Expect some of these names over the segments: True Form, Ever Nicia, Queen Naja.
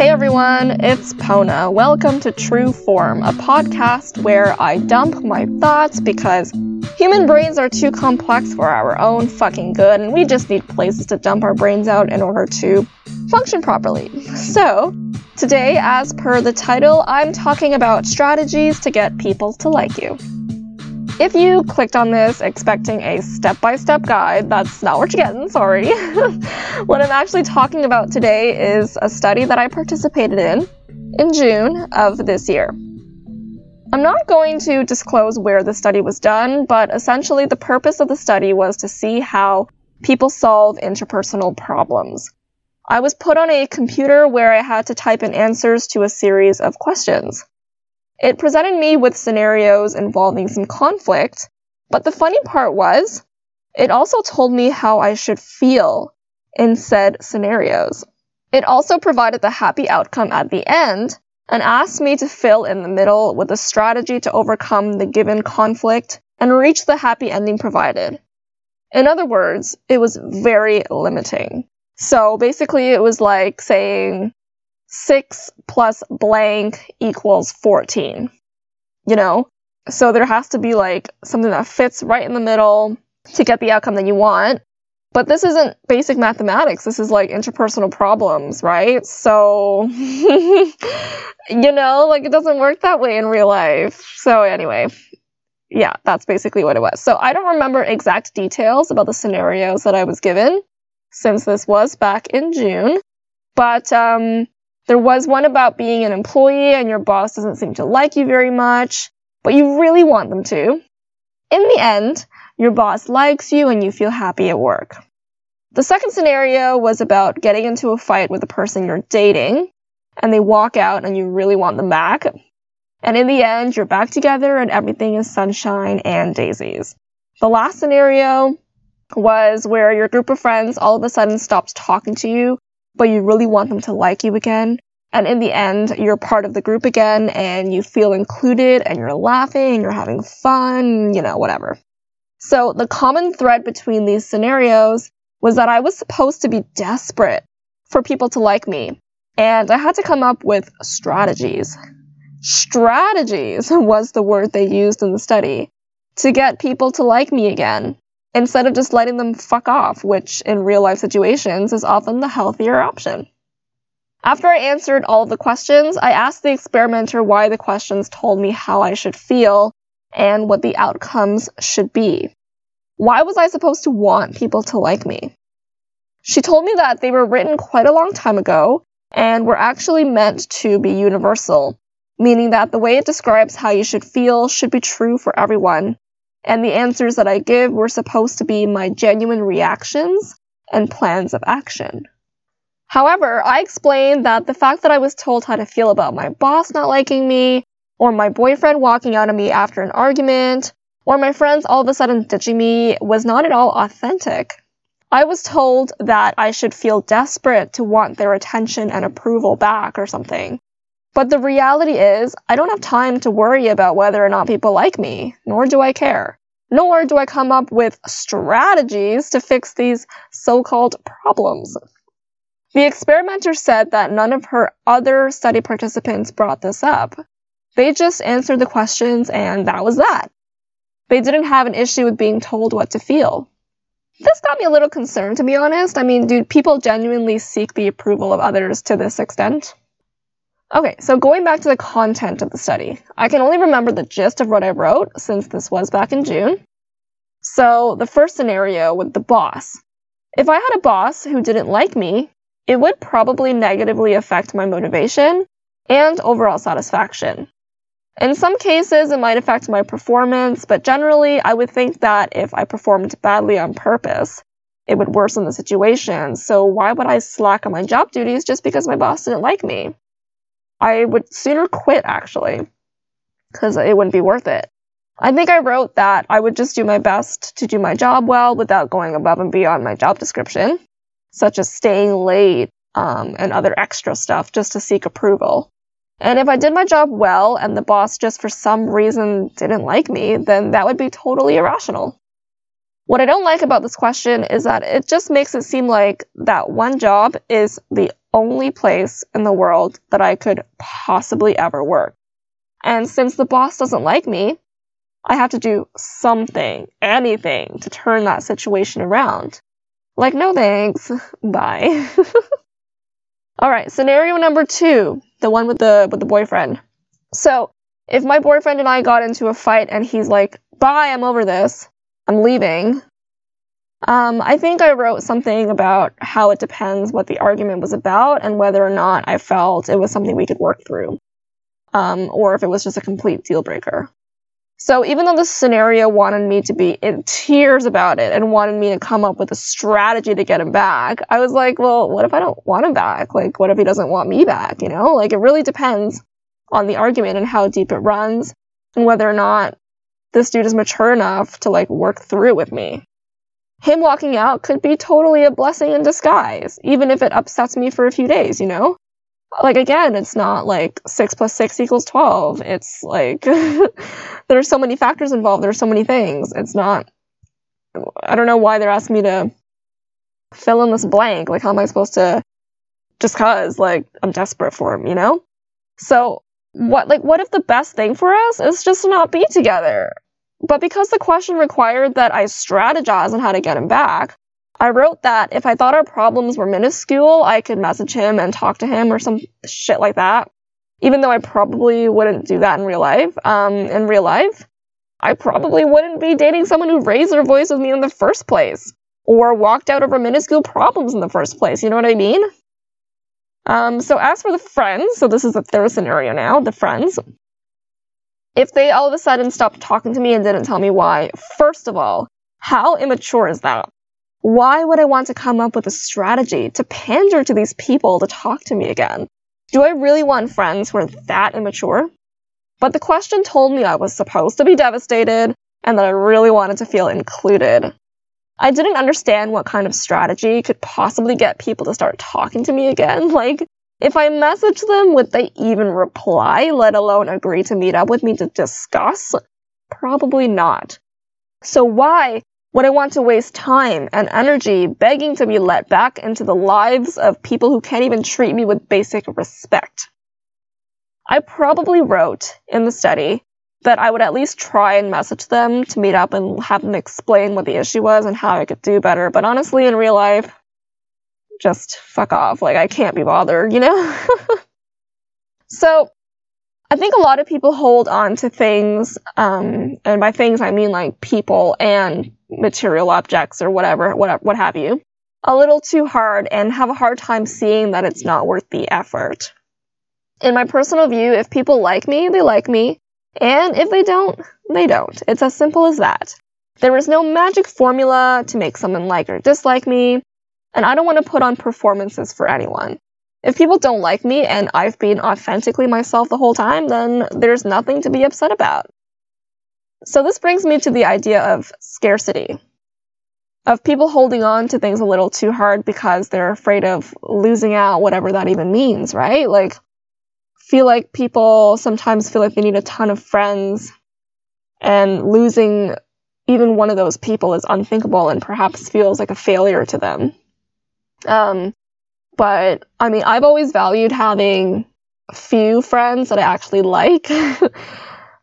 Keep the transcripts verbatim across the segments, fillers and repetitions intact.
Hey everyone, it's Pona. Welcome to True Form, a podcast where I dump my thoughts because human brains are too complex for our own fucking good and we just need places to dump our brains out in order to function properly. So, today, as per the title, I'm talking about strategies to get people to like you. If you clicked on this expecting a step-by-step guide, that's not what you're getting, sorry. What I'm actually talking about today is a study that I participated in in June of this year. I'm not going to disclose where the study was done, but essentially the purpose of the study was to see how people solve interpersonal problems. I was put on a computer where I had to type in answers to a series of questions. It presented me with scenarios involving some conflict, but the funny part was, it also told me how I should feel in said scenarios. It also provided the happy outcome at the end and asked me to fill in the middle with a strategy to overcome the given conflict and reach the happy ending provided. In other words, it was very limiting. So basically it was like saying, six plus blank equals fourteen, you know? So there has to be like something that fits right in the middle to get the outcome that you want. But this isn't basic mathematics. This is like interpersonal problems, right? So, you know, like it doesn't work that way in real life. So anyway, yeah, that's basically what it was. So I don't remember exact details about the scenarios that I was given since this was back in June. But, um, there was one about being an employee and your boss doesn't seem to like you very much, but you really want them to. In the end, your boss likes you and you feel happy at work. The second scenario was about getting into a fight with the person you're dating, and they walk out and you really want them back. And in the end, you're back together and everything is sunshine and daisies. The last scenario was where your group of friends all of a sudden stops talking to you, but you really want them to like you again. And in the end, you're part of the group again, and you feel included, and you're laughing, and you're having fun, you know, whatever. So the common thread between these scenarios was that I was supposed to be desperate for people to like me, and I had to come up with strategies. Strategies was the word they used in the study, to get people to like me again, instead of just letting them fuck off, which in real-life situations is often the healthier option. After I answered all of the questions, I asked the experimenter why the questions told me how I should feel and what the outcomes should be. Why was I supposed to want people to like me? She told me that they were written quite a long time ago and were actually meant to be universal, meaning that the way it describes how you should feel should be true for everyone. And the answers that I give were supposed to be my genuine reactions and plans of action. However, I explained that the fact that I was told how to feel about my boss not liking me, or my boyfriend walking out on me after an argument, or my friends all of a sudden ditching me was not at all authentic. I was told that I should feel desperate to want their attention and approval back or something. But the reality is, I don't have time to worry about whether or not people like me, nor do I care. Nor do I come up with strategies to fix these so-called problems. The experimenter said that none of her other study participants brought this up. They just answered the questions and that was that. They didn't have an issue with being told what to feel. This got me a little concerned, to be honest. I mean, do people genuinely seek the approval of others to this extent? Okay, so going back to the content of the study, I can only remember the gist of what I wrote since this was back in June. So the first scenario with the boss. If I had a boss who didn't like me, it would probably negatively affect my motivation and overall satisfaction. In some cases, it might affect my performance, but generally I would think that if I performed badly on purpose, it would worsen the situation. So why would I slack on my job duties just because my boss didn't like me? I would sooner quit, actually, because it wouldn't be worth it. I think I wrote that I would just do my best to do my job well without going above and beyond my job description, such as staying late um, and other extra stuff just to seek approval. And if I did my job well and the boss just for some reason didn't like me, then that would be totally irrational. What I don't like about this question is that it just makes it seem like that one job is the only place in the world that I could possibly ever work. And since the boss doesn't like me, I have to do something, anything, to turn that situation around. Like, no thanks. Bye. All right, scenario number two, the one with the with the boyfriend. So, if my boyfriend and I got into a fight and he's like, bye, I'm over this, I'm leaving. Um, I think I wrote something about how it depends what the argument was about and whether or not I felt it was something we could work through, um, or if it was just a complete deal breaker. So even though this scenario wanted me to be in tears about it and wanted me to come up with a strategy to get him back, I was like, well, what if I don't want him back? Like, what if he doesn't want me back? You know, like, it really depends on the argument and how deep it runs and whether or not this dude is mature enough to, like, work through with me. Him walking out could be totally a blessing in disguise, even if it upsets me for a few days, you know? Like, again, it's not like six plus six equals twelve. It's like, there are so many factors involved. There are so many things. It's not, I don't know why they're asking me to fill in this blank. Like, how am I supposed to, just cause, like, I'm desperate for him, you know? So, what, like, what if the best thing for us is just to not be together? But because the question required that I strategize on how to get him back, I wrote that if I thought our problems were minuscule, I could message him and talk to him or some shit like that. Even though I probably wouldn't do that in real life. Um, in real life, I probably wouldn't be dating someone who raised their voice with me in the first place or walked out over minuscule problems in the first place. You know what I mean? Um, so as for the friends, so this is the third scenario now, the friends. If they all of a sudden stopped talking to me and didn't tell me why, first of all, how immature is that? Why would I want to come up with a strategy to pander to these people to talk to me again? Do I really want friends who are that immature? But the question told me I was supposed to be devastated and that I really wanted to feel included. I didn't understand what kind of strategy could possibly get people to start talking to me again. Like, if I messaged them, would they even reply, let alone agree to meet up with me to discuss? Probably not. So why would I want to waste time and energy begging to be let back into the lives of people who can't even treat me with basic respect? I probably wrote in the study that I would at least try and message them to meet up and have them explain what the issue was and how I could do better. But honestly, in real life, just fuck off. Like, I can't be bothered, you know? So, I think a lot of people hold on to things, um, and by things I mean, like, people and material objects or whatever, what, what have you, a little too hard and have a hard time seeing that it's not worth the effort. In my personal view, if people like me, they like me, and if they don't, they don't. It's as simple as that. There is no magic formula to make someone like or dislike me, and I don't want to put on performances for anyone. If people don't like me and I've been authentically myself the whole time, then there's nothing to be upset about. So this brings me to the idea of scarcity, of people holding on to things a little too hard because they're afraid of losing out, whatever that even means, right? Like, feel like people sometimes feel like they need a ton of friends, and losing even one of those people is unthinkable and perhaps feels like a failure to them. Um, but, I mean, I've always valued having few friends that I actually like, that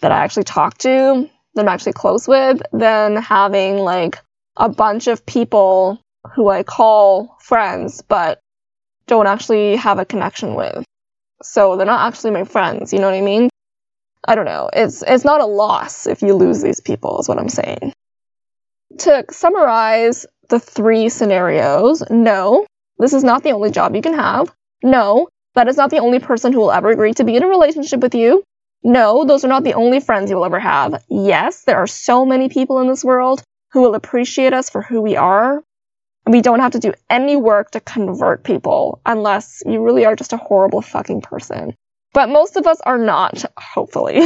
I actually talk to, that I'm actually close with, than having, like, a bunch of people who I call friends, but don't actually have a connection with. So they're not actually my friends, you know what I mean? I don't know. It's it's not a loss if you lose these people, is what I'm saying. To summarize the three scenarios, no, this is not the only job you can have. No, that is not the only person who will ever agree to be in a relationship with you. No, those are not the only friends you will ever have. Yes, there are so many people in this world who will appreciate us for who we are. We don't have to do any work to convert people unless you really are just a horrible fucking person. But most of us are not, hopefully.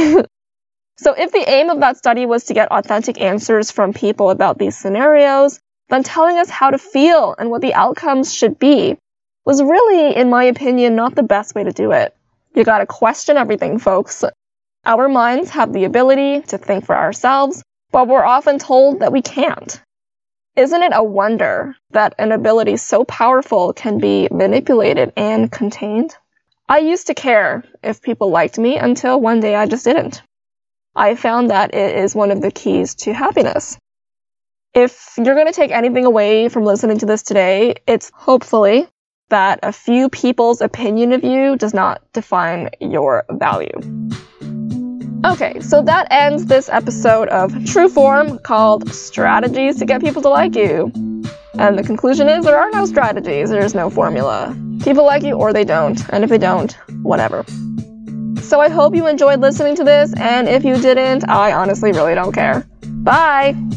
So if the aim of that study was to get authentic answers from people about these scenarios, then telling us how to feel and what the outcomes should be was really, in my opinion, not the best way to do it. You gotta question everything, folks. Our minds have the ability to think for ourselves, but we're often told that we can't. Isn't it a wonder that an ability so powerful can be manipulated and contained? I used to care if people liked me until one day I just didn't. I found that it is one of the keys to happiness. If you're going to take anything away from listening to this today, it's hopefully that a few people's opinion of you does not define your value. Okay, so that ends this episode of True Form called Strategies to Get People to Like You. And the conclusion is there are no strategies, there's no formula. People like you or they don't, and if they don't, whatever. So I hope you enjoyed listening to this, and if you didn't, I honestly really don't care. Bye!